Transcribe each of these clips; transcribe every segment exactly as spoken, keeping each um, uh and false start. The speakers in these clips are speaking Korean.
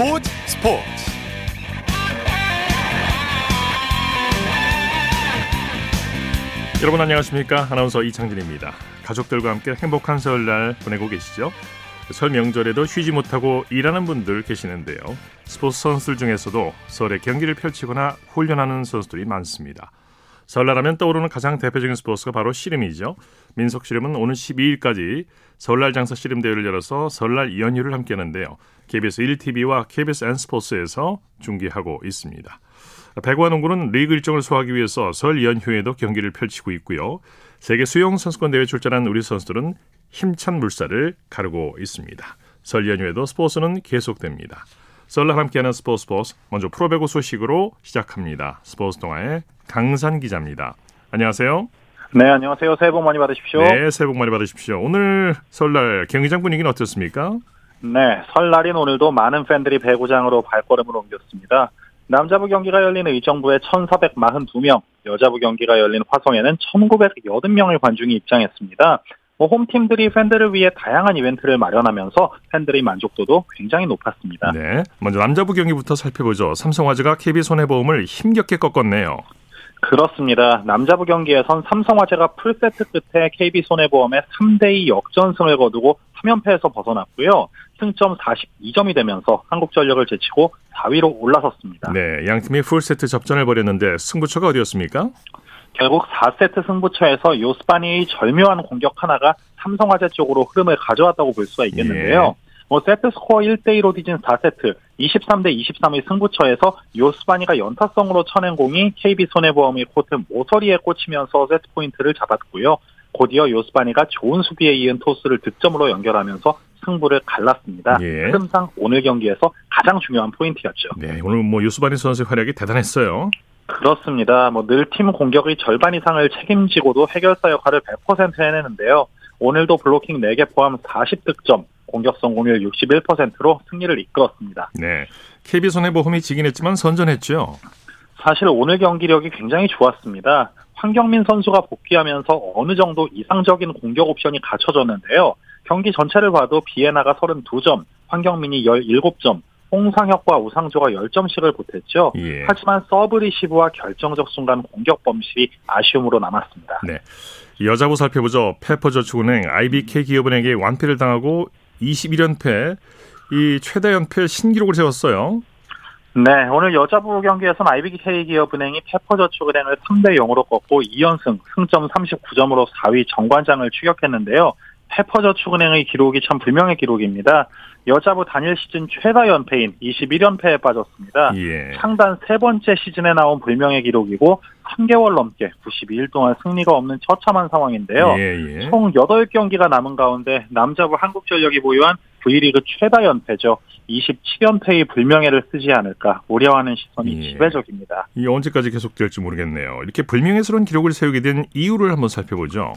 스포츠 스포츠 여러분 안녕하십니까? 아나운서 이창진입니다. 가족들과 함께 행복한 설날 보내고 계시죠? 설 명절에도 쉬지 못하고 일하는 분들 계시는데요. 스포츠 선수들 중에서도 설에 경기를 펼치거나 훈련하는 선수들이 많습니다. 설날하면 떠오르는 가장 대표적인 스포츠가 바로 씨름이죠. 민속씨름은 오는 십이일까지 설날 장사 씨름 대회를 열어서 설날 연휴를 함께하는데요. 케이비에스 일 티비와 케이비에스 N스포츠에서 중계하고 있습니다. 배구와 농구는 리그 일정을 소화하기 위해서 설 연휴에도 경기를 펼치고 있고요. 세계 수영 선수권 대회에 출전한 우리 선수들은 힘찬 물살을 가르고 있습니다. 설 연휴에도 스포츠는 계속됩니다. 설날 함께하는 스포츠 스포츠, 먼저 프로배구 소식으로 시작합니다. 스포츠 동아의 강산 기자입니다. 안녕하세요. 네, 안녕하세요. 새해 복 많이 받으십시오. 네, 새해 복 많이 받으십시오. 오늘 설날 경기장 분위기는 어떻습니까? 네, 설날인 오늘도 많은 팬들이 배구장으로 발걸음을 옮겼습니다. 남자부 경기가 열린 의정부에 천사백사십이 명, 여자부 경기가 열린 화성에는 천구백팔십 명의 관중이 입장했습니다. 뭐 홈팀들이 팬들을 위해 다양한 이벤트를 마련하면서 팬들의 만족도도 굉장히 높았습니다. 네, 먼저 남자부 경기부터 살펴보죠. 삼성화재가 케이비손해보험을 힘겹게 꺾었네요. 그렇습니다. 남자부 경기에선 삼성화재가 풀세트 끝에 케이비손해보험의 삼 대 이 역전승을 거두고 삼 연패에서 벗어났고요. 승점 사십이 점이 되면서 한국전력을 제치고 사 위로 올라섰습니다. 네, 양팀이 풀세트 접전을 벌였는데 승부처가 어디였습니까? 결국 사 세트 승부처에서 요스바니의 절묘한 공격 하나가 삼성화재 쪽으로 흐름을 가져왔다고 볼 수가 있겠는데요. 예. 뭐 세트 스코어 일 대 이로 뒤진 사 세트, 이십삼 대 이십삼의 승부처에서 요스바니가 연타성으로 쳐낸 공이 케이비손해보험의 코트 모서리에 꽂히면서 세트 포인트를 잡았고요. 곧이어 요스바니가 좋은 수비에 이은 토스를 득점으로 연결하면서 승부를 갈랐습니다. 예. 흐름상 오늘 경기에서 가장 중요한 포인트였죠. 네, 오늘 뭐 요스바니 선수의 활약이 대단했어요. 그렇습니다. 뭐 늘 팀 공격의 절반 이상을 책임지고도 해결사 역할을 백 퍼센트 해내는데요. 오늘도 블로킹 네 개 포함 사십 득점, 공격 성공률 육십일 퍼센트로 승리를 이끌었습니다. 네, 케이비손해보험이 지긴 했지만 선전했죠. 사실 오늘 경기력이 굉장히 좋았습니다. 황경민 선수가 복귀하면서 어느 정도 이상적인 공격 옵션이 갖춰졌는데요. 경기 전체를 봐도 비에 나가 삼십이 점, 황경민이 십칠 점, 홍상혁과 우상조가 십 점씩을 보탰죠. 예. 하지만 서브 리시브와 결정적 순간 공격 범실이 아쉬움으로 남았습니다. 네, 여자부 살펴보죠. 페퍼저축은행 아이비케이기업은행에게 완패를 당하고 이십일 연패, 이 최대 연패 신기록을 세웠어요. 네, 오늘 여자부 경기에서는 아이비케이기업은행이 페퍼저축은행을 삼 대 영으로 꺾고 이 연승, 승점 삼십구 점으로 사 위 정관장을 추격했는데요. 페퍼저축은행의 기록이 참 불명의 기록입니다. 여자부 단일 시즌 최다 연패인 이십일 연패에 빠졌습니다. 예. 창단 세 번째 시즌에 나온 불명의 기록이고 삼 개월 넘게 구십이 일 동안 승리가 없는 처참한 상황인데요. 예, 예. 총 여덟 경기가 남은 가운데 남자부 한국전력이 보유한 V리그 최다 연패죠. 이십칠 연패의 불명예를 쓰지 않을까 우려하는 시선이 예. 지배적입니다. 이게 언제까지 계속될지 모르겠네요. 이렇게 불명예스러운 기록을 세우게 된 이유를 한번 살펴보죠.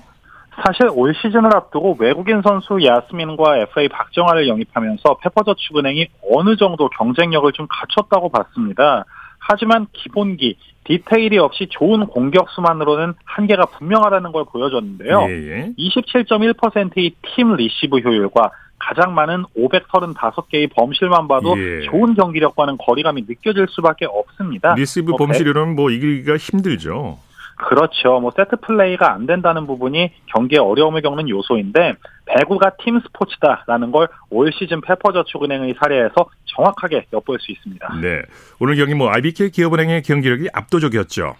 사실 올 시즌을 앞두고 외국인 선수 야스민과 에프에이 박정아를 영입하면서 페퍼저축은행이 어느 정도 경쟁력을 좀 갖췄다고 봤습니다. 하지만 기본기, 디테일이 없이 좋은 공격수만으로는 한계가 분명하다는 걸 보여줬는데요. 예예. 이십칠 점 일 퍼센트의 팀 리시브 효율과 가장 많은 오백삼십오 개의 범실만 봐도 예. 좋은 경기력과는 거리감이 느껴질 수밖에 없습니다. 리시브 범실률은 뭐 이기기가 힘들죠. 그렇죠. 뭐 세트 플레이가 안 된다는 부분이 경기에 어려움을 겪는 요소인데 배구가 팀 스포츠다라는 걸 올 시즌 페퍼저축은행의 사례에서 정확하게 엿볼 수 있습니다. 네, 오늘 경기 뭐 아이비케이기업은행의 경기력이 압도적이었죠.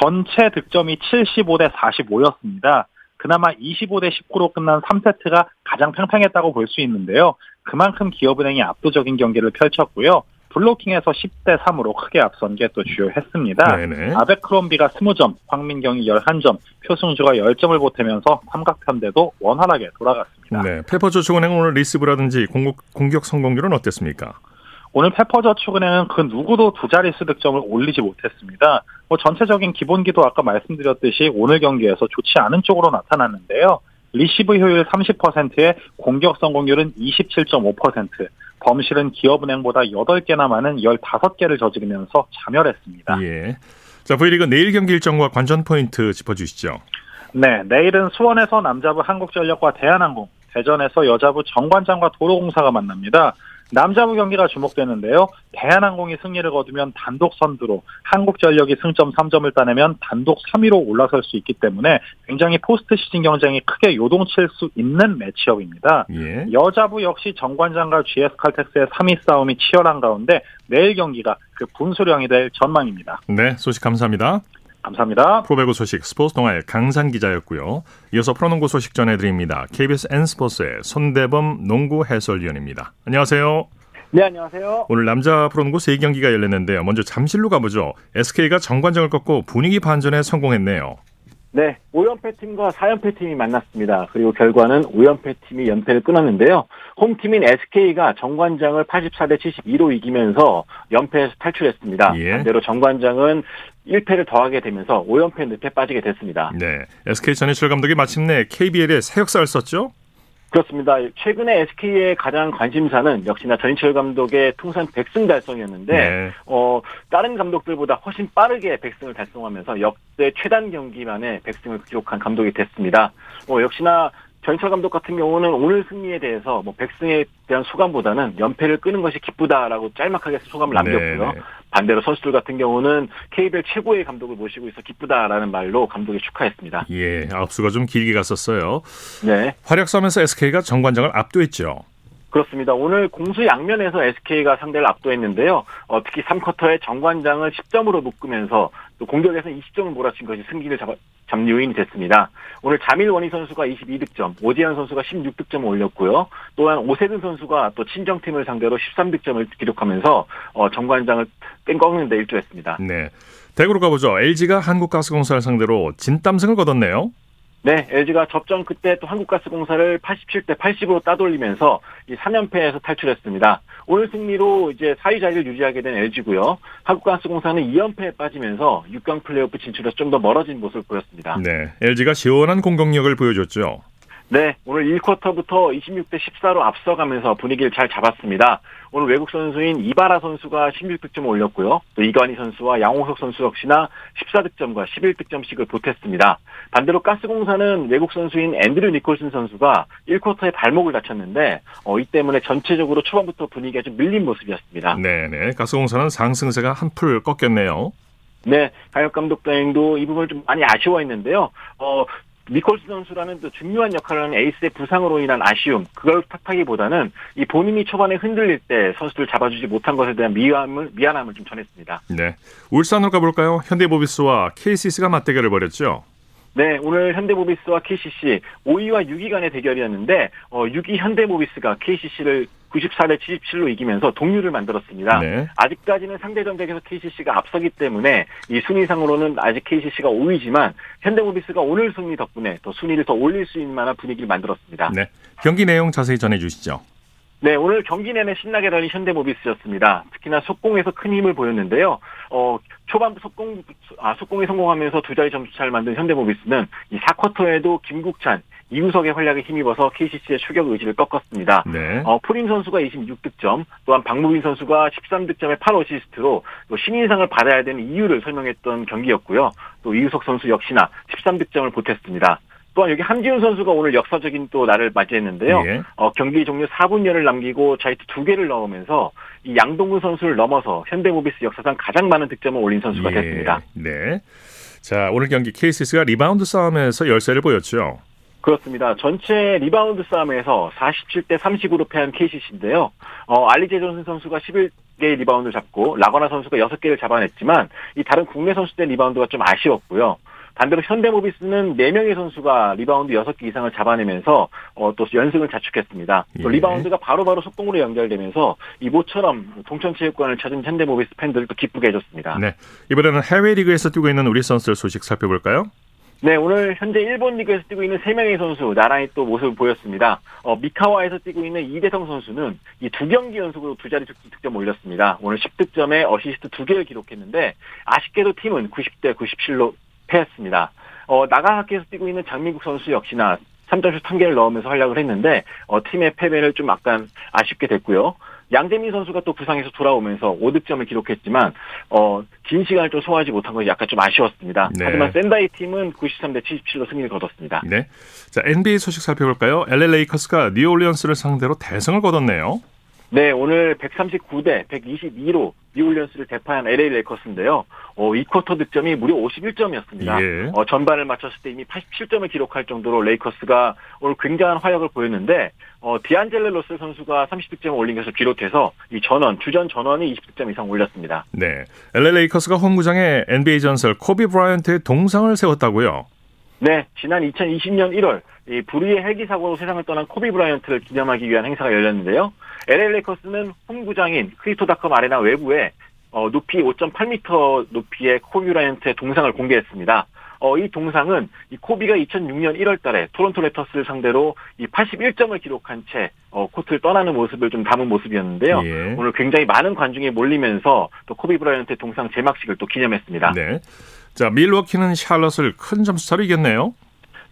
전체 득점이 칠십오 대 사십오였습니다. 그나마 이십오 대 십구로 끝난 삼 세트가 가장 팽팽했다고 볼 수 있는데요. 그만큼 기업은행이 압도적인 경기를 펼쳤고요. 블로킹에서 십 대 삼으로 크게 앞선 게 또 주요했습니다. 네네. 아베크롬비가 이십 점, 황민경이 십일 점, 표승주가 십 점을 보태면서 삼각편대도 원활하게 돌아갔습니다. 네, 페퍼저축은행 오늘 리시브라든지 공격, 공격 성공률은 어땠습니까? 오늘 페퍼저축은행은 그 누구도 두 자릿수 득점을 올리지 못했습니다. 뭐 전체적인 기본기도 아까 말씀드렸듯이 오늘 경기에서 좋지 않은 쪽으로 나타났는데요. 리시브 효율 삼십 퍼센트에 공격 성공률은 이십칠 점 오 퍼센트, 범실은 기업은행보다 여덟 개나 많은 십오 개를 저지르면서 자멸했습니다. 예. 자, V리그 내일 경기 일정과 관전 포인트 짚어주시죠. 네, 내일은 수원에서 남자부 한국전력과 대한항공, 대전에서 여자부 정관장과 도로공사가 만납니다. 남자부 경기가 주목되는데요. 대한항공이 승리를 거두면 단독 선두로, 한국전력이 승점 삼 점을 따내면 단독 삼 위로 올라설 수 있기 때문에 굉장히 포스트 시즌 경쟁이 크게 요동칠 수 있는 매치업입니다. 예. 여자부 역시 정관장과 지에스칼텍스의 삼 위 싸움이 치열한 가운데 내일 경기가 그 분수령이 될 전망입니다. 네, 소식 감사합니다. 감사합니다. 프로배구 소식 스포츠 동아일 강산 기자였고요. 이어서 프로농구 소식 전해드립니다. 케이비에스 N스포츠의 손대범 농구 해설위원입니다. 안녕하세요. 네, 안녕하세요. 오늘 남자 프로농구 세 경기가 열렸는데요. 먼저 잠실로 가보죠. 에스케이가 정관장을 꺾고 분위기 반전에 성공했네요. 네, 오 연패팀과 사 연패팀이 만났습니다. 그리고 결과는 오 연패팀이 연패를 끊었는데요. 홈팀인 에스케이가 정관장을 팔십사 대 칠십이로 이기면서 연패에서 탈출했습니다. 예. 반대로 정관장은 일 패를 더하게 되면서 오 연패 늪에 빠지게 됐습니다. 네, 에스케이 전희철 감독이 마침내 케이비엘에 새 역사를 썼죠? 그렇습니다. 최근에 에스케이의 가장 관심사는 역시나 전희철 감독의 통산 백 승 달성이었는데 네. 어, 다른 감독들보다 훨씬 빠르게 백 승을 달성하면서 역대 최단 경기만에 백 승을 기록한 감독이 됐습니다. 어, 역시나 전희철 감독 같은 경우는 오늘 승리에 대해서 뭐 백 승에 대한 소감보다는 연패를 끄는 것이 기쁘다라고 짤막하게 소감을 남겼고요. 네. 반대로 선수들 같은 경우는 케이비엘 최고의 감독을 모시고 있어 기쁘다라는 말로 감독이 축하했습니다. 예, 압수가 좀 길게 갔었어요. 네. 활약 싸움에서 에스케이가 정관장을 압도했죠. 그렇습니다. 오늘 공수 양면에서 에스케이가 상대를 압도했는데요. 어, 특히 삼 쿼터에 정관장을 십 점으로 묶으면서 또 공격에서 이십 점을 몰아친 것이 승기를 잡아, 잡는 요인이 됐습니다. 오늘 자밀원희 선수가 이십이 득점, 오재현 선수가 십육 득점을 올렸고요. 또한 오세근 선수가 또 친정팀을 상대로 십삼 득점을 기록하면서 어, 정관장을 꺾는 데 일조했습니다. 네, 대구로 가보죠. 엘지가 한국가스공사를 상대로 진땀승을 거뒀네요. 네, 엘지가 접전 그때 또 한국가스공사를 팔십칠 대 팔십으로 따돌리면서 이 삼 연패에서 탈출했습니다. 오늘 승리로 이제 사 위 자리를 유지하게 된 엘지고요. 한국가스공사는 이 연패에 빠지면서 육 강 플레이오프 진출에서 좀 더 멀어진 모습을 보였습니다. 네, 엘지가 시원한 공격력을 보여줬죠. 네, 오늘 일 쿼터부터 이십육 대 십사로 앞서가면서 분위기를 잘 잡았습니다. 오늘 외국 선수인 이바라 선수가 십육 득점을 올렸고요. 또 이관희 선수와 양홍석 선수 역시나 십사 득점과 십일 득점씩을 보탰습니다. 반대로 가스공사는 외국 선수인 앤드류 니콜슨 선수가 일 쿼터에 발목을 다쳤는데 어, 이 때문에 전체적으로 초반부터 분위기가 좀 밀린 모습이었습니다. 네네, 가스공사는 상승세가 한풀 꺾였네요. 네, 강혁 감독 대행도 이 부분을 좀 많이 아쉬워했는데요. 어, 니콜스 선수라는 또 중요한 역할을 하는 에이스의 부상으로 인한 아쉬움, 그걸 탓하기보다는 이 본인이 초반에 흔들릴 때 선수들 잡아주지 못한 것에 대한 미안함을, 미안함을 좀 전했습니다. 네, 울산으로 가볼까요? 현대모비스와 케이씨씨가 맞대결을 벌였죠? 네, 오늘 현대모비스와 케이씨씨 오 위와 육 위 간의 대결이었는데 어, 육 위 현대모비스가 케이씨씨를 구십사 대 칠십칠로 이기면서 동률을 만들었습니다. 네. 아직까지는 상대 전적에서 케이씨씨가 앞서기 때문에 이 순위상으로는 아직 케이씨씨가 오 위지만 현대모비스가 오늘 승리 덕분에 더 순위를 더 올릴 수 있는 만한 분위기를 만들었습니다. 네, 경기 내용 자세히 전해주시죠. 네, 오늘 경기 내내 신나게 달린 현대모비스였습니다. 특히나 속공에서 큰 힘을 보였는데요. 어, 초반부 속공, 아, 속공에 성공하면서 두 자리 점수차를 만든 현대모비스는 이 사 쿼터에도 김국찬, 이우석의 활약에 힘입어서 케이씨씨의 추격 의지를 꺾었습니다. 네. 어, 포림 선수가 이십육 득점, 또한 박무빈 선수가 십삼 득점에 팔 어시스트로 또 신인상을 받아야 되는 이유를 설명했던 경기였고요. 또 이우석 선수 역시나 십삼 득점을 보탰습니다. 또한 여기 한기훈 선수가 오늘 역사적인 또 날을 맞이했는데요. 예. 어, 경기 종료 사 분여를 남기고 자유투 두 개를 넣으면서 이 양동근 선수를 넘어서 현대모비스 역사상 가장 많은 득점을 올린 선수가 예. 됐습니다. 네. 자, 오늘 경기 케이씨씨가 리바운드 싸움에서 열세를 보였죠. 그렇습니다. 전체 리바운드 싸움에서 사십칠 대 삼십으로 패한 케이씨씨인데요. 어, 알리제 전승 선수가 열한 개의 리바운드를 잡고 라거나 선수가 여섯 개를 잡아냈지만 이 다른 국내 선수들의 리바운드가 좀 아쉬웠고요. 반대로 현대모비스는 네 명의 선수가 리바운드 여섯 개 이상을 잡아내면서 어, 또 연승을 자축했습니다. 예. 또 리바운드가 바로바로 속공으로 연결되면서 이 모처럼 동천체육관을 찾은 현대모비스 팬들을 또 기쁘게 해줬습니다. 네, 이번에는 해외 리그에서 뛰고 있는 우리 선수들 소식 살펴볼까요? 네, 오늘 현재 일본 리그에서 뛰고 있는 세 명의 선수 나란히 또 모습을 보였습니다. 어, 미카와에서 뛰고 있는 이대성 선수는 이 두 경기 연속으로 두 자리 득점 올렸습니다. 오늘 십 득점에 어시스트 두 개를 기록했는데 아쉽게도 팀은 구십 대 구십칠로 했습니다. 어, 나가사키에서 뛰고 있는 장민국 선수 역시나 삼 점슛 한 개를 넣으면서 활약을 했는데 어, 팀의 패배를 좀 약간 아쉽게 됐고요. 양재민 선수가 또 부상에서 돌아오면서 오 득점을 기록했지만 어, 긴 시간을 좀 소화하지 못한 것이 약간 좀 아쉬웠습니다. 네. 하지만 샌다이 팀은 구십삼 대 칠십칠로 승리를 거뒀습니다. 네. 자, 엔비에이 소식 살펴볼까요? 엘에이 레이커스가 뉴올리언스를 상대로 대승을 거뒀네요. 네, 오늘 백삼십구 대 백이십이로 미국 련스를 대파한 엘에이 레이커스인데요. 어, 이 쿼터 득점이 무려 오십일 점이었습니다. 예. 어, 전반을 마쳤을 때 이미 팔십칠 점을 기록할 정도로 레이커스가 오늘 굉장한 화력을 보였는데 어, 디안젤레로스 선수가 삼십 득점을 올린 것을 비롯해서 이 전원, 주전 전원이 이십 득점 이상 올렸습니다. 네, 엘에이 레이커스가 홈구장에 엔비에이 전설 코비 브라이언트의 동상을 세웠다고요? 네, 지난 이천이십 년 일월 이 불의의 헬기 사고로 세상을 떠난 코비 브라이언트를 기념하기 위한 행사가 열렸는데요. 엘에이 레이커스는 홈구장인 크리토닷컴 아레나 외부에 어, 높이 오 점 팔 미터 높이의 코비 브라이언트의 동상을 공개했습니다. 어, 이 동상은 이 코비가 이천육 년 일월 달에 토론토 랩터스를 상대로 이 팔십일 점을 기록한 채 어, 코트를 떠나는 모습을 좀 담은 모습이었는데요. 예. 오늘 굉장히 많은 관중이 몰리면서 또 코비 브라이언트의 동상 제막식을 또 기념했습니다. 네. 자, 밀워키는 샬럿을 큰 점수차로 이겼네요.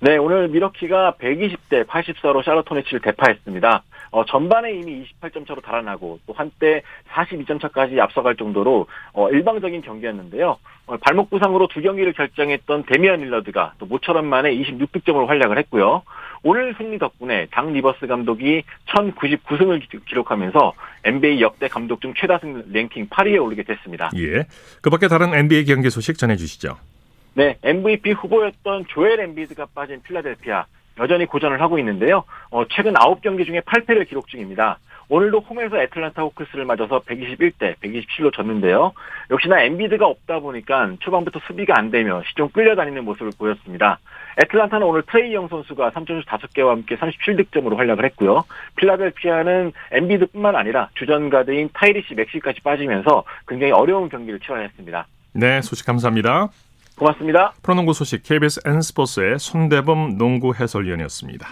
네, 오늘 밀워키가 백이십 대 팔십사로 샬럿 호네츠를 대파했습니다. 어, 전반에 이미 이십팔 점 차로 달아나고 또 한때 사십이 점 차까지 앞서갈 정도로 어, 일방적인 경기였는데요. 어, 발목 부상으로 두 경기를 결정했던 데미안 릴러드가 또 모처럼 만에 이십육 득점으로 활약을 했고요. 오늘 승리 덕분에 장 리버스 감독이 천구십구 승을 기록하면서 엔비에이 역대 감독 중 최다승 랭킹 팔 위에 오르게 됐습니다. 예. 그 밖에 다른 엔비에이 경기 소식 전해주시죠. 네, 엠브이피 후보였던 조엘 엠비드가 빠진 필라델피아 여전히 고전을 하고 있는데요. 어, 최근 아홉 경기 중에 팔 패를 기록 중입니다. 오늘도 홈에서 애틀란타 호크스를 맞아서 백이십일 대 백이십칠로 졌는데요. 역시나 엠비드가 없다 보니까 초반부터 수비가 안 되며 시종 끌려다니는 모습을 보였습니다. 애틀란타는 오늘 트레이 영 선수가 삼 점슛 다섯 개와 함께 삼십칠 득점으로 활약을 했고요. 필라델피아는 엠비드뿐만 아니라 주전가드인 타이리시 맥시까지 빠지면서 굉장히 어려운 경기를 치러냈습니다. 네, 소식 감사합니다. 고맙습니다. 프로농구 소식 케이비에스 N스포츠의 손대범 농구 해설위원이었습니다.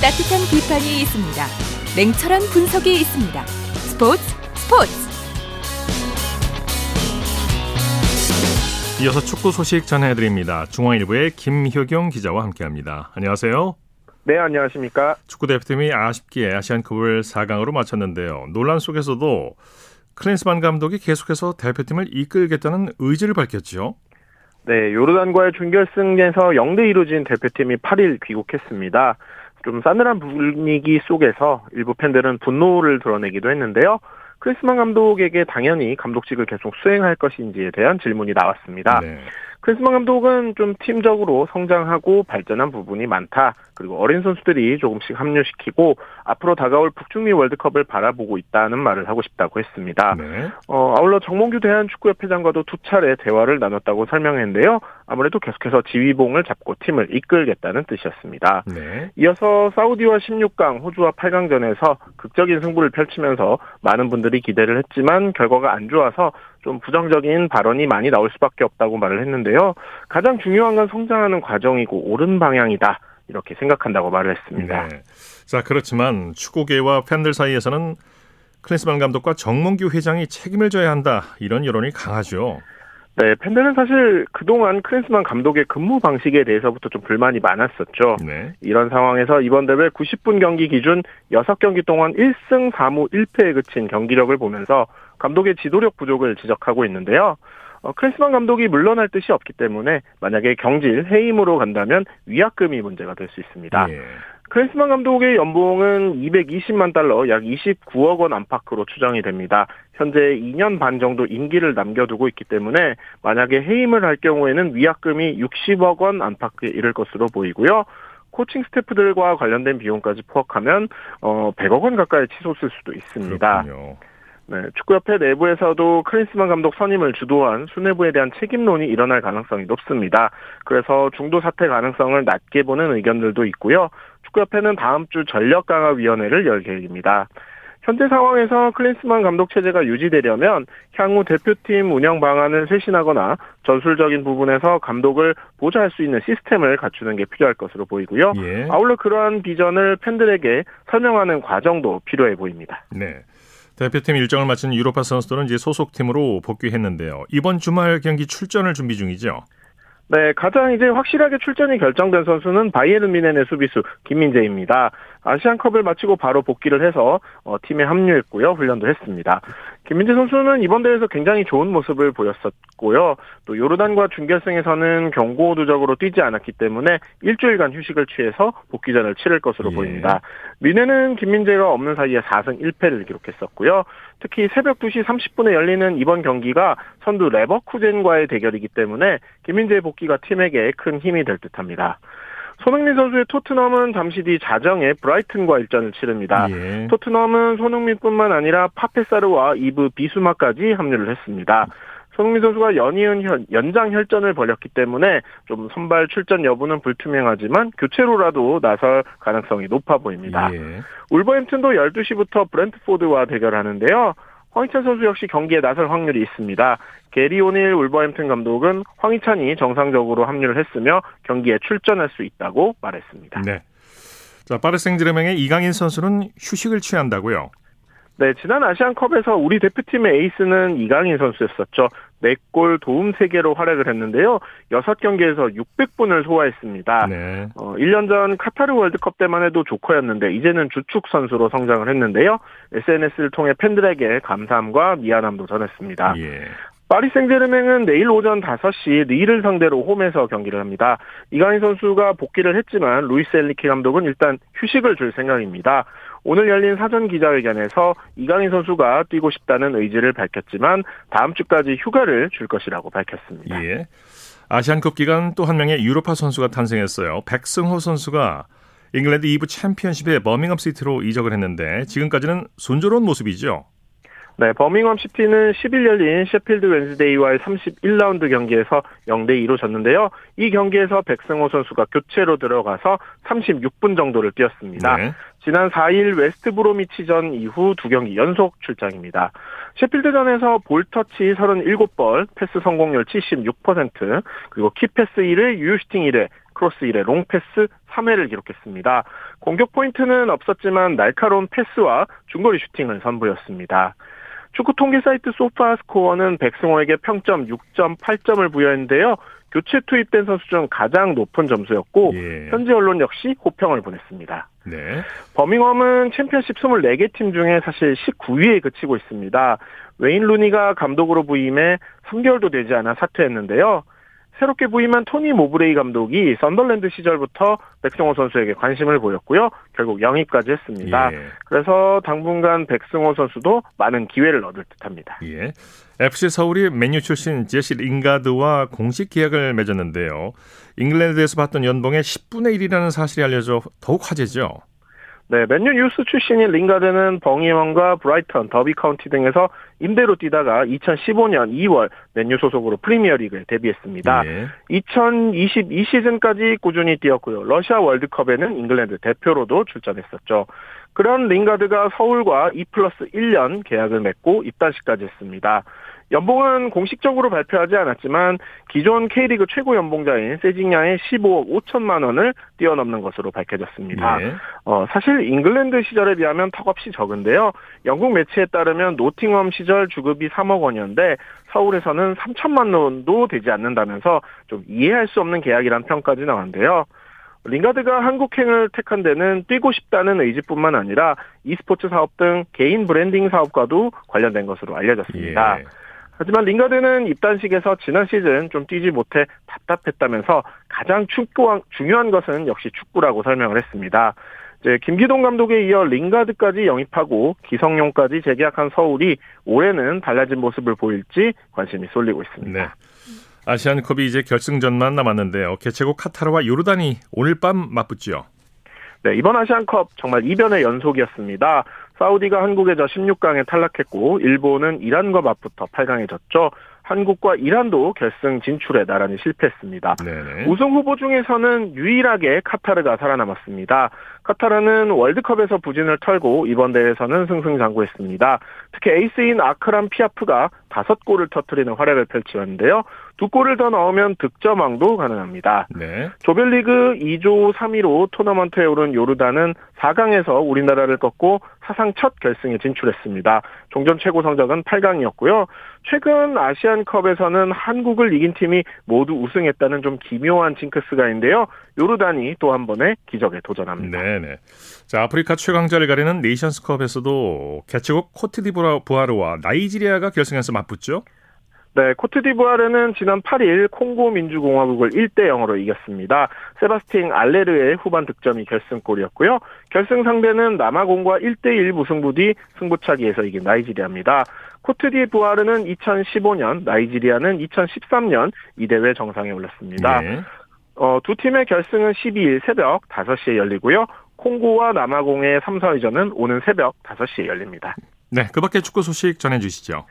따뜻한 비판이 있습니다. 냉철한 분석이 있습니다. 스포츠 스포츠. 이어서 축구 소식 전해드립니다. 중앙일보의 김효경 기자와 함께합니다. 안녕하세요. 네, 안녕하십니까. 축구 대표팀이 아쉽게 아시안컵을 사 강으로 마쳤는데요. 논란 속에서도 클린스만 감독이 계속해서 대표팀을 이끌겠다는 의지를 밝혔죠. 네, 요르단과의 준결승에서 영 대 이로 진 대표팀이 팔 일 귀국했습니다. 좀 싸늘한 분위기 속에서 일부 팬들은 분노를 드러내기도 했는데요. 클린스만 감독에게 당연히 감독직을 계속 수행할 것인지에 대한 질문이 나왔습니다. 네. 클린스만 감독은 좀 팀적으로 성장하고 발전한 부분이 많다. 그리고 어린 선수들이 조금씩 합류시키고 앞으로 다가올 북중미 월드컵을 바라보고 있다는 말을 하고 싶다고 했습니다. 네. 어, 아울러 정몽규 대한축구협회장과도 두 차례 대화를 나눴다고 설명했는데요. 아무래도 계속해서 지휘봉을 잡고 팀을 이끌겠다는 뜻이었습니다. 네. 이어서 사우디와 십육 강, 호주와 팔 강전에서 극적인 승부를 펼치면서 많은 분들이 기대를 했지만 결과가 안 좋아서 좀 부정적인 발언이 많이 나올 수밖에 없다고 말을 했는데요. 가장 중요한 건 성장하는 과정이고 옳은 방향이다, 이렇게 생각한다고 말을 했습니다. 네. 자, 그렇지만 축구계와 팬들 사이에서는 클린스만 감독과 정몽규 회장이 책임을 져야 한다, 이런 여론이 강하죠. 네, 팬들은 사실 그동안 클린스만 감독의 근무 방식에 대해서부터 좀 불만이 많았었죠. 네. 이런 상황에서 이번 대회 구십 분 경기 기준 여섯 경기 동안 일 승 사 무 일 패에 그친 경기력을 보면서 감독의 지도력 부족을 지적하고 있는데요. 어, 클린스만 감독이 물러날 뜻이 없기 때문에 만약에 경질, 해임으로 간다면 위약금이 문제가 될 수 있습니다. 네. 클린스만 감독의 연봉은 이백이십만 달러, 약 이십구억 원 안팎으로 추정이 됩니다. 현재 이 년 반 정도 임기를 남겨두고 있기 때문에 만약에 해임을 할 경우에는 위약금이 육십억 원 안팎에 이를 것으로 보이고요. 코칭 스태프들과 관련된 비용까지 포함하면 어, 백억 원 가까이 치솟을 수도 있습니다. 그렇군요. 네, 축구협회 내부에서도 클린스만 감독 선임을 주도한 수뇌부에 대한 책임론이 일어날 가능성이 높습니다. 그래서 중도 사퇴 가능성을 낮게 보는 의견들도 있고요. 축구협회는 다음 주 전력강화위원회를 열 계획입니다. 현재 상황에서 클린스만 감독 체제가 유지되려면 향후 대표팀 운영 방안을 쇄신하거나 전술적인 부분에서 감독을 보좌할 수 있는 시스템을 갖추는 게 필요할 것으로 보이고요. 예. 아울러 그러한 비전을 팬들에게 설명하는 과정도 필요해 보입니다. 네. 대표팀 일정을 마친 유로파 선수들은 이제 소속팀으로 복귀했는데요. 이번 주말 경기 출전을 준비 중이죠. 네, 가장 이제 확실하게 출전이 결정된 선수는 바이에른 뮌헨의 수비수 김민재입니다. 아시안컵을 마치고 바로 복귀를 해서 어, 팀에 합류했고요. 훈련도 했습니다. 김민재 선수는 이번 대회에서 굉장히 좋은 모습을 보였었고요. 또 요르단과 준결승에서는 경고 누적으로 뛰지 않았기 때문에 일주일간 휴식을 취해서 복귀전을 치를 것으로 예. 보입니다. 미네는 김민재가 없는 사이에 사 승 일 패를 기록했었고요. 특히 새벽 두 시 삼십 분에 열리는 이번 경기가 선두 레버쿠젠과의 대결이기 때문에 김민재의 복귀가 팀에게 큰 힘이 될 듯합니다. 손흥민 선수의 토트넘은 잠시 뒤 자정에 브라이튼과 일전을 치릅니다. 예. 토트넘은 손흥민뿐만 아니라 파페사르와 이브 비수마까지 합류를 했습니다. 손흥민 선수가 연이은 현, 연장 혈전을 벌였기 때문에 좀 선발 출전 여부는 불투명하지만 교체로라도 나설 가능성이 높아 보입니다. 예. 울버햄튼도 열두 시부터 브랜트포드와 대결하는데요. 황희찬 선수 역시 경기에 나설 확률이 있습니다. 게리 오닐 울버햄튼 감독은 황희찬이 정상적으로 합류를 했으며 경기에 출전할 수 있다고 말했습니다. 네. 자, 파리 생제르맹의 이강인 선수는 휴식을 취한다고요? 네, 지난 아시안컵에서 우리 대표팀의 에이스는 이강인 선수였었죠. 네 골 도움 세 개로 활약을 했는데요. 여섯 경기에서 육백 분을 소화했습니다. 네. 어, 일 년 전 카타르 월드컵 때만 해도 조커였는데 이제는 주축 선수로 성장을 했는데요. 에스엔에스를 통해 팬들에게 감사함과 미안함도 전했습니다. 예. 파리 생제르맹은 내일 오전 다섯 시 릴을 상대로 홈에서 경기를 합니다. 이강인 선수가 복귀를 했지만 루이스 엔리케 감독은 일단 휴식을 줄 생각입니다. 오늘 열린 사전 기자회견에서 이강인 선수가 뛰고 싶다는 의지를 밝혔지만 다음 주까지 휴가를 줄 것이라고 밝혔습니다. 예. 아시안컵 기간 또 한 명의 유로파 선수가 탄생했어요. 백승호 선수가 잉글랜드 이 부 챔피언십에 버밍엄 시티로 이적을 했는데 지금까지는 순조로운 모습이죠? 네, 버밍엄 시티는 십 일 열린 셰필드 웬스데이와의 삼십일 라운드 경기에서 영 대 이로 졌는데요. 이 경기에서 백승호 선수가 교체로 들어가서 삼십육 분 정도를 뛰었습니다. 네. 지난 사 일 웨스트 브로미치전 이후 두 경기 연속 출장입니다. 셰필드전에서 볼터치 삼십칠 볼, 패스 성공률 칠십육 퍼센트, 그리고 키패스 일 회, 유슈팅 일 회, 크로스 일 회, 롱패스 삼 회를 기록했습니다. 공격 포인트는 없었지만 날카로운 패스와 중거리 슈팅을 선보였습니다. 축구 통계 사이트 소파스코어는 백승호에게 평점 육 점 팔 점을 부여했는데요. 교체 투입된 선수 중 가장 높은 점수였고 예. 현지 언론 역시 호평을 보냈습니다. 네. 버밍엄은 챔피언십 이십사 개 팀 중에 사실 십구 위에 그치고 있습니다. 웨인 루니가 감독으로 부임해 삼 개월도 되지 않아 사퇴했는데요. 새롭게 부임한 토니 모브레이 감독이 썬더랜드 시절부터 백승호 선수에게 관심을 보였고요. 결국 영입까지 했습니다. 예. 그래서 당분간 백승호 선수도 많은 기회를 얻을 듯합니다. 예. 에프씨 서울이 맨유 출신 제시 링가드와 공식 계약을 맺었는데요. 잉글랜드에서 받던 연봉의 십분의 일이라는 사실이 알려져 더욱 화제죠. 네, 맨유 유스 출신인 링가드는 버밍엄과 브라이턴, 더비 카운티 등에서 임대로 뛰다가 이천십오 년 이 월 맨유 소속으로 프리미어리그에 데뷔했습니다. 예. 이천이십이 시즌까지 꾸준히 뛰었고요. 러시아 월드컵에는 잉글랜드 대표로도 출전했었죠. 그런 링가드가 서울과 이 플러스 일 년 계약을 맺고 입단식까지 했습니다. 연봉은 공식적으로 발표하지 않았지만 기존 K리그 최고 연봉자인 세징야의 십오억 오천만 원을 뛰어넘는 것으로 밝혀졌습니다. 예. 어, 사실 잉글랜드 시절에 비하면 턱없이 적은데요. 영국 매체에 따르면 노팅엄 시절 주급이 삼억 원이었는데 서울에서는 삼천만 원도 되지 않는다면서 좀 이해할 수 없는 계약이란 평까지 나왔는데요. 링가드가 한국행을 택한 데는 뛰고 싶다는 의지뿐만 아니라 e스포츠 사업 등 개인 브랜딩 사업과도 관련된 것으로 알려졌습니다. 예. 하지만 링가드는 입단식에서 지난 시즌 좀 뛰지 못해 답답했다면서 가장 축구, 중요한 것은 역시 축구라고 설명을 했습니다. 이제 김기동 감독에 이어 링가드까지 영입하고 기성용까지 재계약한 서울이 올해는 달라진 모습을 보일지 관심이 쏠리고 있습니다. 네. 아시안컵이 이제 결승전만 남았는데요. 개최국 카타르와 요르단이 오늘 밤 맞붙죠. 네, 이번 아시안컵 정말 이변의 연속이었습니다. 사우디가 한국에 져 십육 강에 탈락했고 일본은 이란과 맞붙어 팔 강에 졌죠. 한국과 이란도 결승 진출에 나란히 실패했습니다. 네네. 우승 후보 중에서는 유일하게 카타르가 살아남았습니다. 카타르는 월드컵에서 부진을 털고 이번 대회에서는 승승장구했습니다. 특히 에이스인 아크람 피아프가 다섯 골을 터뜨리는 활약을 펼치었는데요. 두 골을 더 넣으면 득점왕도 가능합니다. 네. 조별리그 이조 삼위로 토너먼트에 오른 요르단은 사강에서 우리나라를 꺾고 사상 첫 결승에 진출했습니다. 종전 최고 성적은 팔강이었고요. 최근 아시안컵에서는 한국을 이긴 팀이 모두 우승했다는 좀 기묘한 징크스가인데요. 요르단이 또 한 번의 기적에 도전합니다. 네네. 자, 아프리카 최강자를 가리는 네이션스컵에서도 개최국 코트디부아르와 나이지리아가 결승에서 맞붙죠? 네, 코트디부아르는 지난 팔일 콩고민주공화국을 일대 영으로 이겼습니다. 세바스팅 알레르의 후반 득점이 결승골이었고요. 결승 상대는 남아공과 일대 일 무승부 뒤 승부차기에서 이긴 나이지리아입니다. 코트디부아르는 이천십오년, 나이지리아는 이천십삼년 이 대회 정상에 올랐습니다. 네. 어, 두 팀의 결승은 십이일 새벽 다섯시에 열리고요. 콩고와 남아공의 삼, 사위전은 오는 새벽 다섯시에 열립니다. 네, 그 밖에 축구 소식 전해주시죠.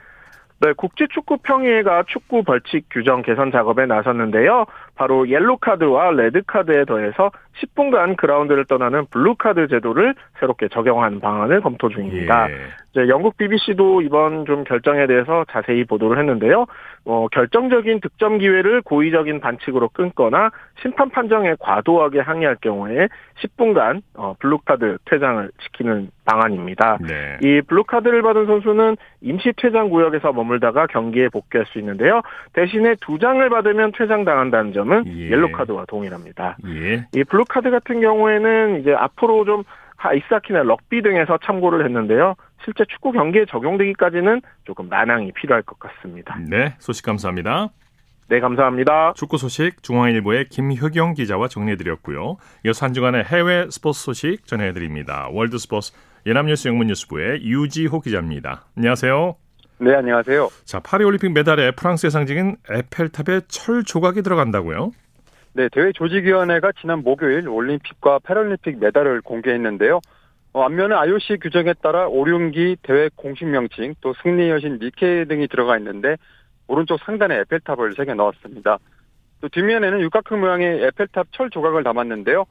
네, 국제축구평의회가 축구 벌칙 규정 개선 작업에 나섰는데요. 바로 옐로카드와 레드카드에 더해서 십분간 그라운드를 떠나는 블루카드 제도를 새롭게 적용하는 방안을 검토 중입니다. 예. 이제 영국 비비씨도 이번 좀 결정에 대해서 자세히 보도를 했는데요. 어, 결정적인 득점 기회를 고의적인 반칙으로 끊거나 심판 판정에 과도하게 항의할 경우에 십분간 어, 블루카드 퇴장을 지키는 방안입니다. 네. 이 블루카드를 받은 선수는 임시 퇴장 구역에서 머물다가 경기에 복귀할 수 있는데요. 대신에 두 장을 받으면 퇴장당한다는 점 예. 옐로카드와 동일합니다. 예. 이 블루카드 같은 경우에는 이제 앞으로 좀 아이스하키나 럭비 등에서 참고를 했는데요. 실제 축구 경기에 적용되기까지는 조금 난항이 필요할 것 같습니다. 네, 소식 감사합니다. 네, 감사합니다. 축구 소식 중앙일보의 김효경 기자와 정리해드렸고요. 이어서 한 주간의 해외 스포츠 소식 전해드립니다. 월드스포츠 연합뉴스 영문뉴스부의 유지호 기자입니다. 안녕하세요. 네, 안녕하세요. 자, 파리올림픽 메달에 프랑스의 상징인 에펠탑에 철 조각이 들어간다고요? 네, 대회 조직위원회가 지난 목요일 올림픽과 패럴림픽 메달을 공개했는데요. 어, 앞면은 아이오씨 규정에 따라 오륜기, 대회 공식 명칭, 또 승리 여신 니케 등이 들어가 있는데 오른쪽 상단에 에펠탑을 새겨 넣었습니다. 또 뒷면에는 육각형 모양의 에펠탑 철 조각을 담았는데요.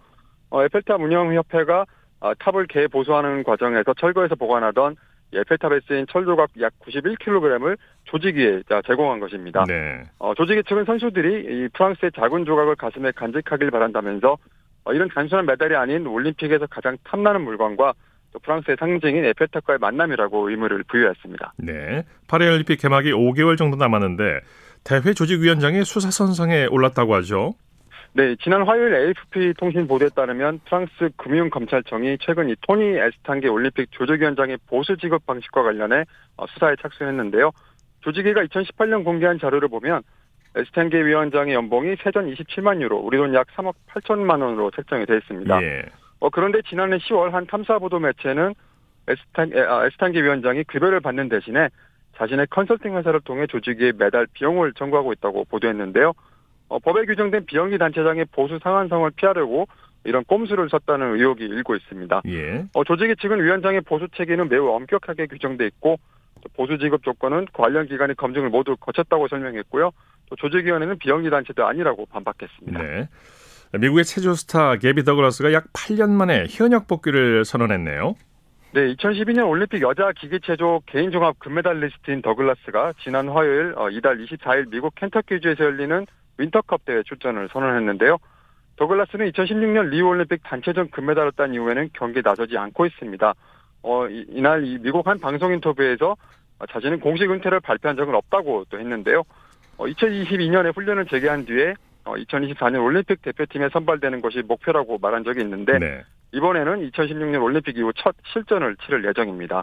어, 에펠탑 운영협회가 어, 탑을 개보수하는 과정에서 철거해서 보관하던 에펠탑에 쓰인 철조각 약 구십일 킬로그램을 조직위에 제공한 것입니다. 네. 어, 조직위 측은 선수들이 이 프랑스의 작은 조각을 가슴에 간직하길 바란다면서 어, 이런 단순한 메달이 아닌 올림픽에서 가장 탐나는 물건과 또 프랑스의 상징인 에펠탑과의 만남이라고 의무를 부여했습니다. 네, 파리올림픽 개막이 오개월 정도 남았는데 대회 조직위원장이 수사선상에 올랐다고 하죠? 네, 지난 화요일 에이에프피 통신 보도에 따르면 프랑스 금융검찰청이 최근 이 토니 에스탄게 올림픽 조직위원장의 보수 지급 방식과 관련해 수사에 착수했는데요. 조직위가 이천십팔년 공개한 자료를 보면 에스탄게 위원장의 연봉이 세전 이십칠만 유로, 우리 돈 약 삼억 팔천만 원으로 책정이 되어 있습니다. 예. 어, 그런데 지난해 시월 한 탐사보도 매체는 에스탄, 에, 에스탄게 위원장이 급여를 받는 대신에 자신의 컨설팅 회사를 통해 조직위의 매달 비용을 청구하고 있다고 보도했는데요. 어, 법에 규정된 비영리 단체장의 보수 상한선을 피하려고 이런 꼼수를 썼다는 의혹이 일고 있습니다. 예. 어, 조직위 측은 위원장의 보수 체계는 매우 엄격하게 규정돼 있고 보수 지급 조건은 관련 기관의 검증을 모두 거쳤다고 설명했고요. 또 조직위원회는 비영리 단체도 아니라고 반박했습니다. 네. 미국의 체조 스타 게비 더글라스가 약 팔년 만에 현역 복귀를 선언했네요. 네, 이천십이년 올림픽 여자 기기체조 개인종합 금메달리스트인 더글라스가 지난 화요일 어, 이달 이십사일 미국 켄터키주에서 열리는 윈터컵 대회 출전을 선언했는데요. 더글라스는 이천십육년 리우올림픽 단체전 금메달을 딴 이후에는 경기에 나서지 않고 있습니다. 어, 이, 이날 이 미국 한 방송 인터뷰에서 자신은 공식 은퇴를 발표한 적은 없다고 또 했는데요. 어, 이천이십이년에 훈련을 재개한 뒤에 어, 이천이십사년 올림픽 대표팀에 선발되는 것이 목표라고 말한 적이 있는데 네. 이번에는 이천십육년 올림픽 이후 첫 실전을 치를 예정입니다.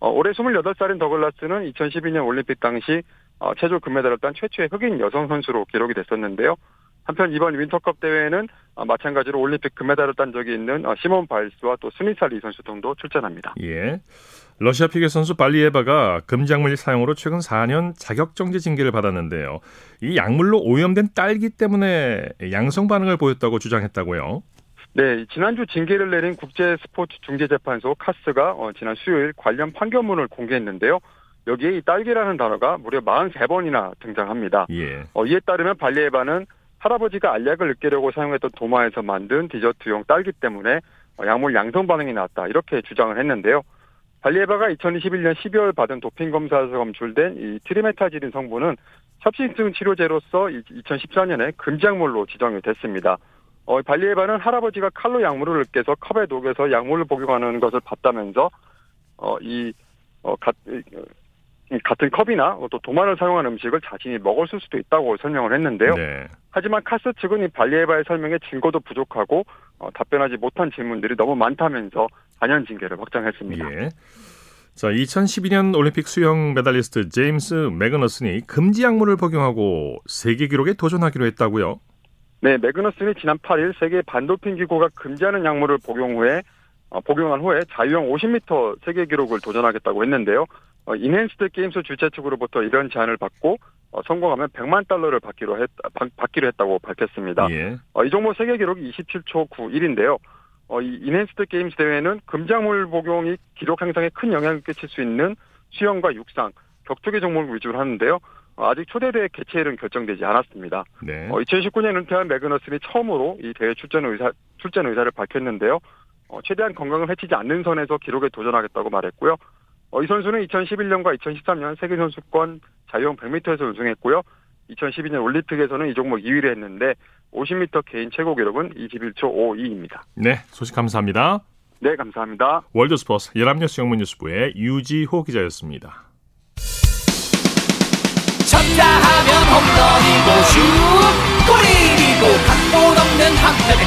어, 올해 스물여덟 살인 더글라스는 이천십이년 올림픽 당시 어, 체조 금메달을 딴 최초의 흑인 여성 선수로 기록이 됐었는데요. 한편 이번 윈터컵 대회에는 어, 마찬가지로 올림픽 금메달을 딴 적이 있는 어, 시몬 바일스와 또 스미살리 선수 등도 출전합니다. 예, 러시아 피겨 선수 발리예바가 금작물 사용으로 최근 사년 자격정지 징계를 받았는데요. 이 약물로 오염된 딸기 때문에 양성 반응을 보였다고 주장했다고요? 네, 지난주 징계를 내린 국제스포츠중재재판소 카스가 어, 지난 수요일 관련 판결문을 공개했는데요. 여기에 이 딸기라는 단어가 무려 사십삼번이나 등장합니다. 예. 어, 이에 따르면 발리에바는 할아버지가 알약을 느끼려고 사용했던 도마에서 만든 디저트용 딸기 때문에 약물 양성 반응이 나왔다 이렇게 주장을 했는데요. 발리에바가 이천이십일 년 십이월 받은 도핑검사에서 검출된 이 트리메타질인 성분은 협신증 치료제로서 이천십사 년에 금작물로 지정이 됐습니다. 어, 발리에바는 할아버지가 칼로 약물을 으깨서 컵에 녹여서 약물을 복용하는 것을 봤다면서 어, 이, 어, 가, 이 같은 컵이나 또 도마를 사용한 음식을 자신이 먹었을 수도 있다고 설명을 했는데요. 네. 하지만 카스 측은 이 발리에바의 설명에 증거도 부족하고 어, 답변하지 못한 질문들이 너무 많다면서 단연 징계를 확정했습니다. 예. 자, 이천십이 년 올림픽 수영 메달리스트 제임스 매그너슨이 금지 약물을 복용하고 세계 기록에 도전하기로 했다고요? 네, 매그너슨이 지난 팔일 세계 반도핑 기구가 금지하는 약물을 복용 후에 어, 복용한 후에 자유형 오십 미터 세계 기록을 도전하겠다고 했는데요. 어, 인핸스드 게임스 주최 측으로부터 이런 제안을 받고 어, 성공하면 백만 달러를 받기로, 했, 받, 받기로 했다고 밝혔습니다. 예. 어, 이 종목 세계 기록이 이십칠초 구십일인데요. 어, 이 인핸스드 게임스 대회는 금작물 복용이 기록 향상에 큰 영향을 끼칠 수 있는 수영과 육상, 격투기 종목을 위주로 하는데요. 어, 아직 초대대회 개최일은 결정되지 않았습니다. 네. 어, 이천십구 년 은퇴한 매그너슨이 처음으로 이 대회 출전 의사, 출전 의사를 밝혔는데요. 어, 최대한 건강을 해치지 않는 선에서 기록에 도전하겠다고 말했고요. 어, 이 선수는 이천십일 년과 이천십삼 년 세계선수권 자유형 백 미터에서 우승했고요. 이천십이 년 올림픽에서는 이 종목 이위를 했는데 오십 미터 개인 최고 기록은 이십일초 오십이입니다. 네, 소식 감사합니다. 네, 감사합니다. 월드스포츠 연합뉴스 영문뉴스부의 유지호 기자였습니다. 첫다하면 홈런이고 슛 골인이고 각본 없는 한편의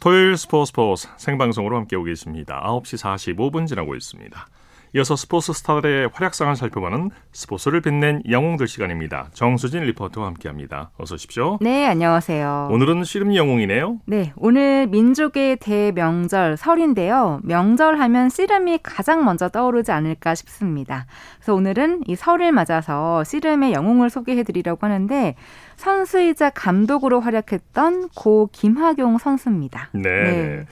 토요일 스포츠 스포츠 생방송으로 함께하고 계십니다. 아홉시 사십오분 지나고 있습니다. 이어서 스포츠 스타들의 활약상을 살펴보는 스포츠를 빛낸 영웅들 시간입니다. 정수진 리포터와 함께합니다. 어서 오십시오. 네, 안녕하세요. 오늘은 씨름 영웅이네요. 네, 오늘 민족의 대명절 설인데요. 명절하면 씨름이 가장 먼저 떠오르지 않을까 싶습니다. 그래서 오늘은 이 설을 맞아서 씨름의 영웅을 소개해드리려고 하는데 선수이자 감독으로 활약했던 고 김학용 선수입니다. 네. 네.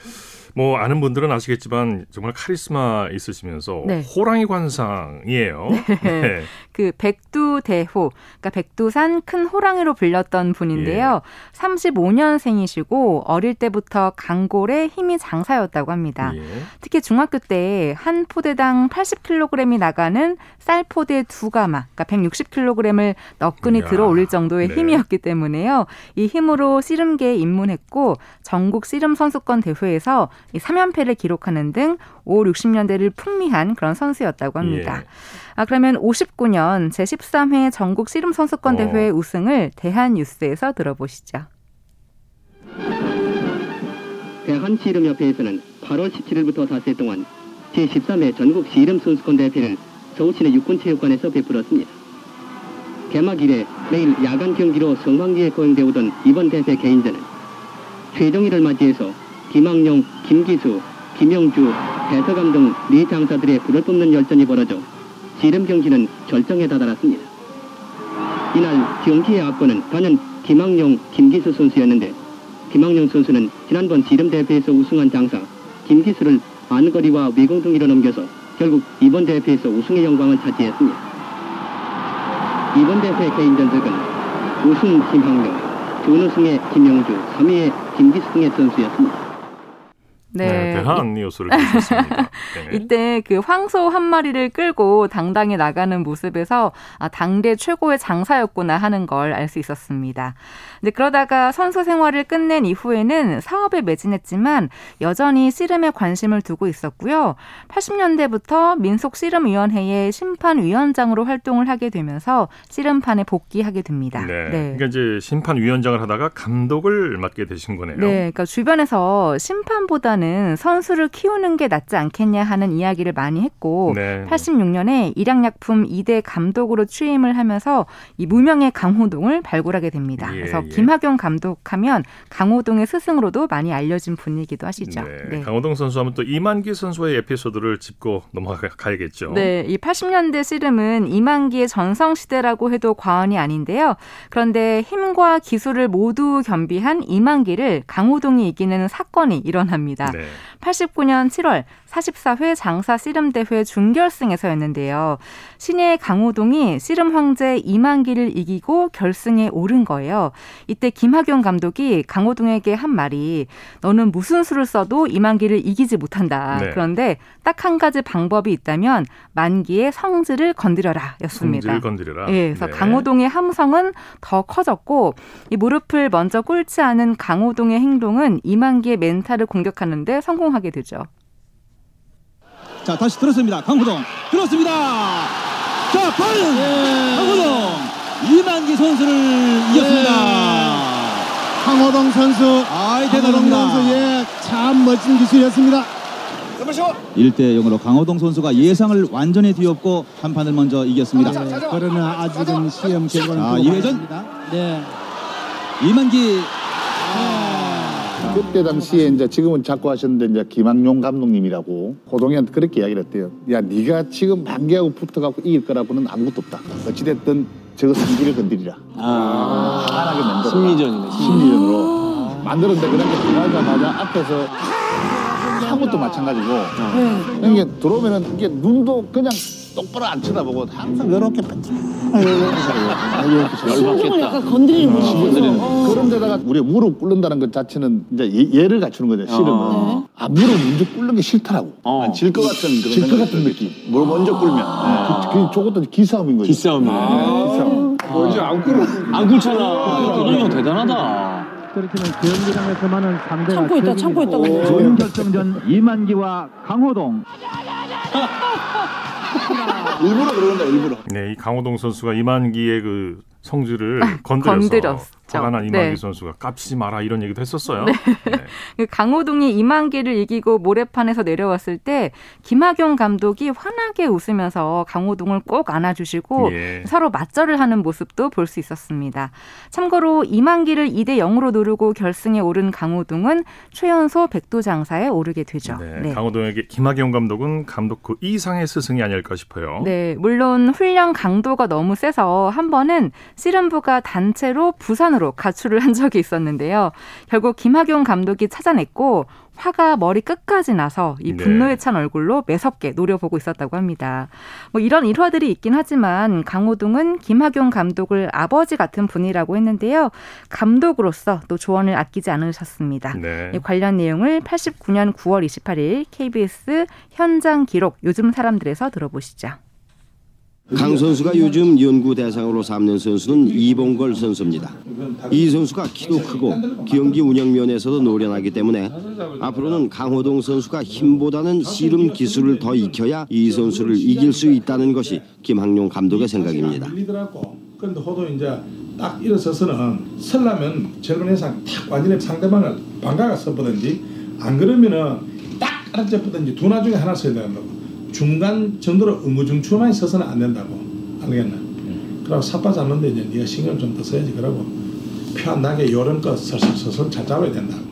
뭐 아는 분들은 아시겠지만 정말 카리스마 있으시면서 네. 호랑이 관상이에요. 네. 네. 그 백두대호, 그러니까 백두산 큰 호랑이로 불렸던 분인데요. 예. 삼십오년생이시고 어릴 때부터 강골의 힘이 장사였다고 합니다. 예. 특히 중학교 때 한 포대당 팔십 킬로그램이 나가는 쌀포대 두 가마, 그러니까 백육십 킬로그램을 너끈히 이야. 들어올릴 정도의 네. 힘이었기 때문에요. 이 힘으로 씨름계에 입문했고 전국 씨름 선수권 대회에서 삼연패를 기록하는 등 오륙십년대를 풍미한 그런 선수였다고 합니다. 예. 아, 그러면 오십구년 제십삼회 전국 씨름 선수권 대회 어. 우승을 대한뉴스에서 들어보시죠. 대한씨름협회에서는 팔월 십칠일부터 사흘 동안 제십삼회 전국 씨름 선수권 대회를 서울시내 육군체육관에서 베풀었습니다. 개막 이래 매일 야간 경기로 성황리에 거행되오던 이번 대회 개인전은 최종일을 맞이해서 김학용, 김기수, 김영주, 배서감 등 네 장사들의 불을 뿜는 열전이 벌어져 씨름 경기는 절정에 다다랐습니다. 이날 경기의 악보는 단연 김학용, 김기수 선수였는데 김학용 선수는 지난번 씨름 대회에서 우승한 장사 김기수를 안거리와 외공둥이로 넘겨서 결국 이번 대회에서 우승의 영광을 차지했습니다. 이번 대회 개인전적은 우승 김학용, 준우승의 김영주, 삼위의 김기수 등의 선수였습니다. 네. 네, 대한 요소를 주셨습니다. 네. 이때 그 황소 한 마리를 끌고 당당히 나가는 모습에서 아, 당대 최고의 장사였구나 하는 걸 알 수 있었습니다. 근데 그러다가 선수 생활을 끝낸 이후에는 사업에 매진했지만 여전히 씨름에 관심을 두고 있었고요. 팔십년대부터 민속씨름위원회의 심판위원장으로 활동을 하게 되면서 씨름판에 복귀하게 됩니다. 네. 네. 그러니까 이제 심판위원장을 하다가 감독을 맡게 되신 거네요. 네, 그러니까 주변에서 심판보다는 보다는 선수를 키우는 게 낫지 않겠냐 하는 이야기를 많이 했고 네. 팔십육 년에 일양약품 이 대 감독으로 취임을 하면서 이 무명의 강호동을 발굴하게 됩니다. 예, 그래서 예. 김학용 감독하면 강호동의 스승으로도 많이 알려진 분이기도 하시죠. 네. 네. 강호동 선수하면 또 이만기 선수의 에피소드를 짚고 넘어가야겠죠. 네, 이 팔십 년대 씨름은 이만기의 전성시대라고 해도 과언이 아닌데요. 그런데 힘과 기술을 모두 겸비한 이만기를 강호동이 이기는 사건이 일어납니다. 네. 팔십구 년 칠월 사십사 회 장사 씨름대회 준결승에서였는데요. 신예 강호동이 씨름 황제 이만기를 이기고 결승에 오른 거예요. 이때 김학용 감독이 강호동에게 한 말이 너는 무슨 수를 써도 이만기를 이기지 못한다. 네. 그런데 딱 한 가지 방법이 있다면 만기의 성질을 건드려라 였습니다. 성질을 건드려라. 예, 그래서 네. 강호동의 함성은 더 커졌고 이 무릎을 먼저 꿇지 않은 강호동의 행동은 이만기의 멘탈을 공격하는데 성공하게 되죠. 자, 다시 들었습니다. 강호동 들었습니다. 자, 팔! 예. 강호동 이만기 선수를 예. 이겼습니다. 강호동 선수, 아이 대단합니다. 선수, 예, 참 멋진 기술이었습니다. 일 대 영으로 강호동 선수가 예상을 완전히 뒤엎고 한 판을 먼저 이겼습니다. 네, 그러나 아직은 시험 결과는 아, 이 회전 네. 이만기 그때 당시에 이제 지금은 자꾸 하셨는데 이제 김학용 감독님이라고 호동이한테 그렇게 이야기를 했대요. 야, 네가 지금 만개하고 붙어갖고 이길 거라고는 아무것도 없다. 어찌됐든 저거 승기를 건드리라. 아, 하나게 만들어. 심리전이네. 심리전으로 아~ 만들었는데 그렇게 들어가자마자 앞에서 아무것도 마찬가지고. 네. 이게 들어오면은 이게 눈도 그냥 똑바로 안 쳐다보고 항상 이렇게 뺐지. 심장을 약간 건드리는 거예요. 어. 그런 데다가 우리 무릎 꿇는다는 것 자체는 이제 예, 예를 갖추는 거죠. 씨름은. 어. 아, 무릎 먼저 꿇는 게 싫더라고. 어. 아, 질 것 같은 그런 질 것 같은 느낌. 무릎 먼저 꿇면. 아. 그, 그 저것도 기싸움인 거죠. 기싸움이네. 아. 기싸움. 먼저 아. 아. 안 꿇어. 안 꿇잖아. 이동형 대단하다. 그렇게는 대형기량에서만은 상대가 참고 있다 참고 있다 좋은 결정전 이만기와 강호동 일부러 그러는데 일부러 네, 이 강호동 선수가 이만기의 그 성질을 건드려서 건드렸죠. 화가 난 이만기 네. 선수가 깝치지 마라 이런 얘기도 했었어요. 네. 네. 강호동이 이만기를 이기고 모래판에서 내려왔을 때 김학용 감독이 환하게 웃으면서 강호동을 꼭 안아주시고 예. 서로 맞절을 하는 모습도 볼 수 있었습니다. 참고로 이만기를 이 대 영으로 누르고 결승에 오른 강호동은 최연소 백두장사에 오르게 되죠. 네. 네. 강호동에게 김학용 감독은 감독 그 이상의 스승이 아닐까 싶어요. 네, 물론 훈련 강도가 너무 세서 한 번은 씨름부가 단체로 부산으로 가출을 한 적이 있었는데요. 결국 김학용 감독이 찾아냈고 화가 머리 끝까지 나서 이 분노에 찬 얼굴로 매섭게 노려보고 있었다고 합니다. 뭐 이런 일화들이 있긴 하지만 강호동은 김학용 감독을 아버지 같은 분이라고 했는데요. 감독으로서 또 조언을 아끼지 않으셨습니다. 네. 관련 내용을 팔십구 년 구월 이십팔 일 케이비에스 현장 기록 요즘 사람들에서 들어보시죠. 강 선수가 요즘 연구 대상으로 삼는 선수는 이봉걸 선수입니다. 이 선수가 키도 크고 경기 운영 면에서도 노련하기 때문에 앞으로는 강호동 선수가 힘보다는 씨름 기술을 더 익혀야 이 선수를 이길 수 있다는 것이 김학용 감독의 생각입니다. 그런데 호도 이제 딱 일어서서는 설라면 젊은 회상 딱 완전히 상대방을 반가가 써보든지 안 그러면은 딱 알아채보든지 두 나 중에 하나 써야 된다고. 중간 정도로 응구중추만 있어서는 안 된다고 알겠나? 응. 그러고 삿바 잡는데 이제 네가 신경 좀 더 써야지 그러고 편하게 요런껏 서서서서 잘 잡아야 된다고.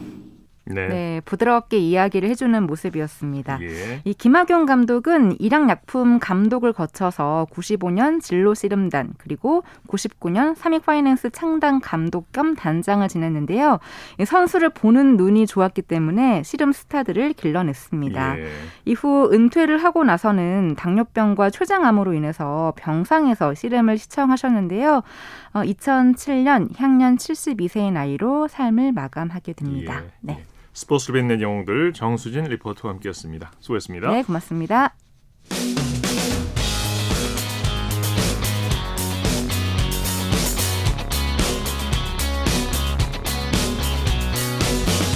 네. 네, 부드럽게 이야기를 해주는 모습이었습니다. 예. 이 김학용 감독은 일양약품 감독을 거쳐서 구십오 년 진로씨름단 그리고 구십구 년 삼익파이낸스 창당 감독 겸 단장을 지냈는데요. 선수를 보는 눈이 좋았기 때문에 씨름 스타들을 길러냈습니다. 예. 이후 은퇴를 하고 나서는 당뇨병과 췌장암으로 인해서 병상에서 씨름을 시청하셨는데요. 어, 이천칠 년 향년 칠십이 세의 나이로 삶을 마감하게 됩니다. 예. 네. 스포츠를 빛낸 영웅들 정수진 리포터와 함께했습니다. 수고했습니다. 네, 고맙습니다.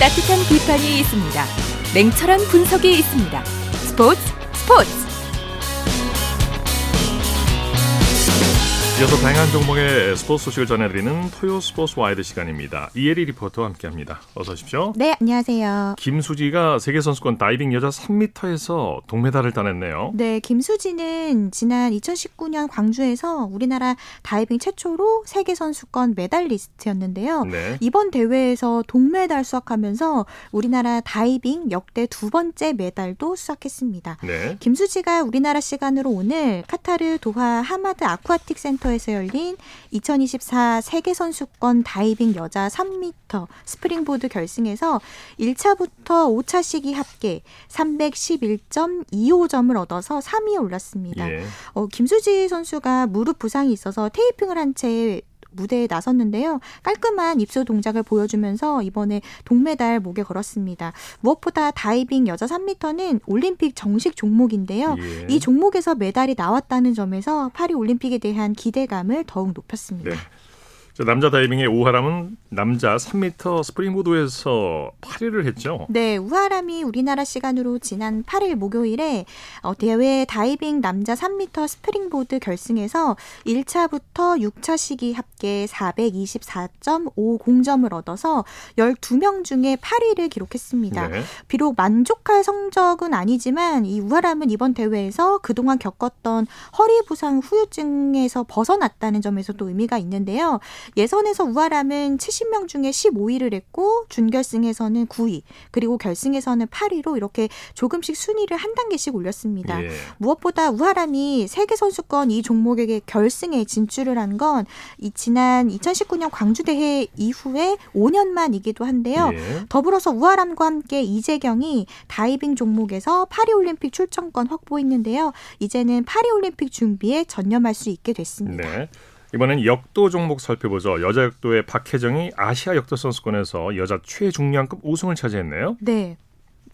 따뜻한 비판이 있습니다. 냉철한 분석이 있습니다. 스포츠 스포츠. 이어서 다양한 종목의 스포츠 소식을 전해드리는 토요 스포츠 와이드 시간입니다. 이혜리 리포터와 함께합니다. 어서 오십시오. 네, 안녕하세요. 김수지가 세계선수권 다이빙 여자 삼 미터에서 동메달을 따냈네요. 네, 김수지는 지난 이천십구 년 광주에서 우리나라 다이빙 최초로 세계선수권 메달리스트였는데요. 네. 이번 대회에서 동메달 수확하면서 우리나라 다이빙 역대 두 번째 메달도 수확했습니다. 네. 김수지가 우리나라 시간으로 오늘 카타르 도하 하마드 아쿠아틱 센터 에서 열린 이천이십사 세계선수권 다이빙 여자 삼 미터 스프링보드 결승에서 일 차부터 오 차 시기 합계 삼백십일 점 이오 점을 얻어서 삼 위에 올랐습니다. 예. 어, 김수지 선수가 무릎 부상이 있어서 테이핑을 한 채 무대에 나섰는데요. 깔끔한 입수 동작을 보여주면서 이번에 동메달 목에 걸었습니다. 무엇보다 다이빙 여자 삼 미터는 올림픽 정식 종목인데요. 예. 이 종목에서 메달이 나왔다는 점에서 파리 올림픽에 대한 기대감을 더욱 높였습니다. 네. 남자 다이빙의 우하람은 남자 삼 미터 스프링보드에서 팔 위를 했죠. 네, 우하람이 우리나라 시간으로 지난 팔 일 목요일에 대회 다이빙 남자 삼 미터 스프링보드 결승에서 일 차부터 육 차 시기 합계 사백이십사 점 오공 점을 얻어서 열두 명 중에 팔 위를 기록했습니다. 네. 비록 만족할 성적은 아니지만 이 우하람은 이번 대회에서 그동안 겪었던 허리 부상 후유증에서 벗어났다는 점에서 또 의미가 있는데요. 예선에서 우아람은 칠십 명 중에 십오 위를 했고 준결승에서는 구 위, 그리고 결승에서는 팔 위로 이렇게 조금씩 순위를 한 단계씩 올렸습니다. 예. 무엇보다 우아람이 세계선수권 이 종목에게 결승에 진출을 한 건 지난 이천십구 년 광주대회 이후에 오 년 만이기도 한데요. 예. 더불어서 우아람과 함께 이재경이 다이빙 종목에서 파리올림픽 출전권 확보했는데요. 이제는 파리올림픽 준비에 전념할 수 있게 됐습니다. 네. 이번엔 역도 종목 살펴보죠. 여자 역도의 박혜정이 아시아 역도 선수권에서 여자 최중량급 우승을 차지했네요. 네.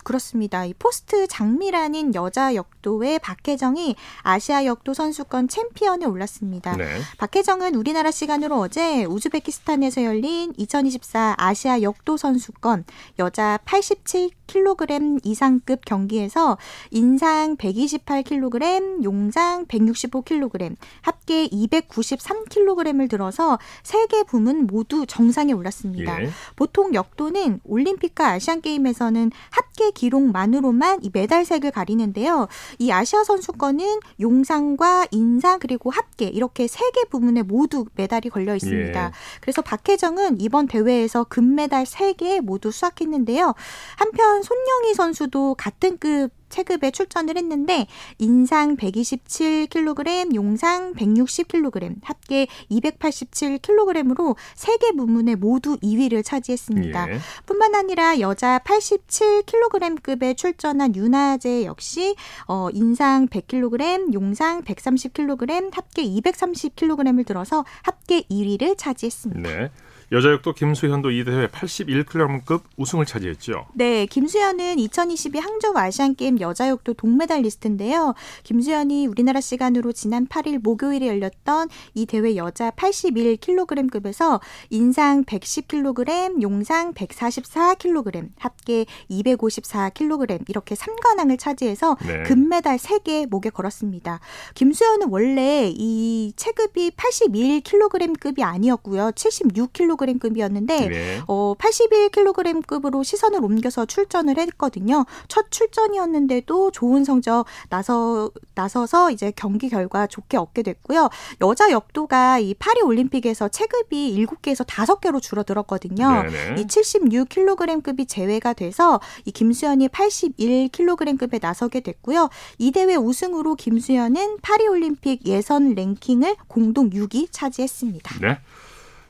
그렇습니다. 이 포스트 장미란인 여자 역도의 박혜정이 아시아 역도 선수권 챔피언에 올랐습니다. 네. 박혜정은 우리나라 시간으로 어제 우즈베키스탄에서 열린 이천이십사 아시아 역도 선수권 여자 팔십칠 킬로그램 이상급 경기에서 인상 백이십팔 킬로그램, 용상 백육십오 킬로그램, 합계 이백구십삼 킬로그램을 들어서 세 개 부문 모두 정상에 올랐습니다. 예. 보통 역도는 올림픽과 아시안게임에서는 합계 기록만으로만 이 메달색을 가리는데요. 이 아시아 선수권은 용상과 인상 그리고 합계 이렇게 세 개 부문에 모두 메달이 걸려 있습니다. 예. 그래서 박혜정은 이번 대회에서 금메달 세 개 모두 수확했는데요. 한편 손영희 선수도 같은 급 체급에 출전을 했는데 인상 백이십칠 킬로그램, 용상 백육십 킬로그램, 합계 이백팔십칠 킬로그램으로 세 개 부문에 모두 이 위를 차지했습니다. 예. 뿐만 아니라 여자 팔십칠 킬로그램급에 출전한 윤아재 역시 어, 인상 백 킬로그램, 용상 백삼십 킬로그램, 합계 이백삼십 킬로그램을 들어서 합계 이 위를 차지했습니다. 네. 여자 역도 김수현도 이 대회 팔십일 킬로그램급 우승을 차지했죠. 네, 김수현은 이천이십이 항저우 아시안게임 여자 역도 동메달리스트인데요. 김수현이 우리나라 시간으로 지난 팔 일 목요일에 열렸던 이 대회 여자 팔십일 킬로그램급에서 인상 백십 킬로그램, 용상 백사십사 킬로그램, 합계 이백오십사 킬로그램 이렇게 삼관왕을 차지해서 네. 금메달 세 개 목에 걸었습니다. 김수현은 원래 이 체급이 팔십이 킬로그램급이 아니었고요. 칠십육 킬로그램 급이었는데 네. 어, 팔십일 킬로그램급으로 시선을 옮겨서 출전을 했거든요. 첫 출전이었는데도 좋은 성적 나서, 나서서 이제 경기 결과 좋게 얻게 됐고요. 여자 역도가 이 파리 올림픽에서 체급이 일곱 개에서 다섯 개로 줄어들었거든요. 네, 네. 이 칠십육 킬로그램급이 제외가 돼서 이 김수현이 팔십일 킬로그램급에 나서게 됐고요. 이 대회 우승으로 김수현은 파리 올림픽 예선 랭킹을 공동 육 위 차지했습니다. 네.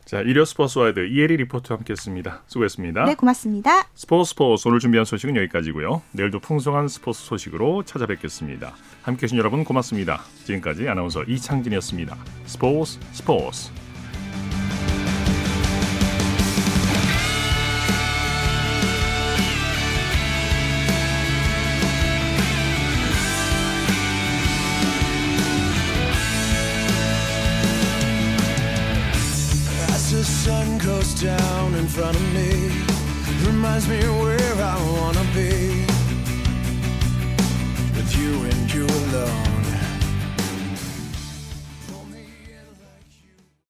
자, 일요 스포츠 와이드 이혜리 리포터와 함께했습니다. 수고했습니다. 네, 고맙습니다. 스포츠 스포츠 오늘 준비한 소식은 여기까지고요. 내일도 풍성한 스포츠 소식으로 찾아뵙겠습니다. 함께해주신 여러분 고맙습니다. 지금까지 아나운서 이창진이었습니다. 스포츠 스포츠. Down in front of me reminds me where I wanna be with you and you alone.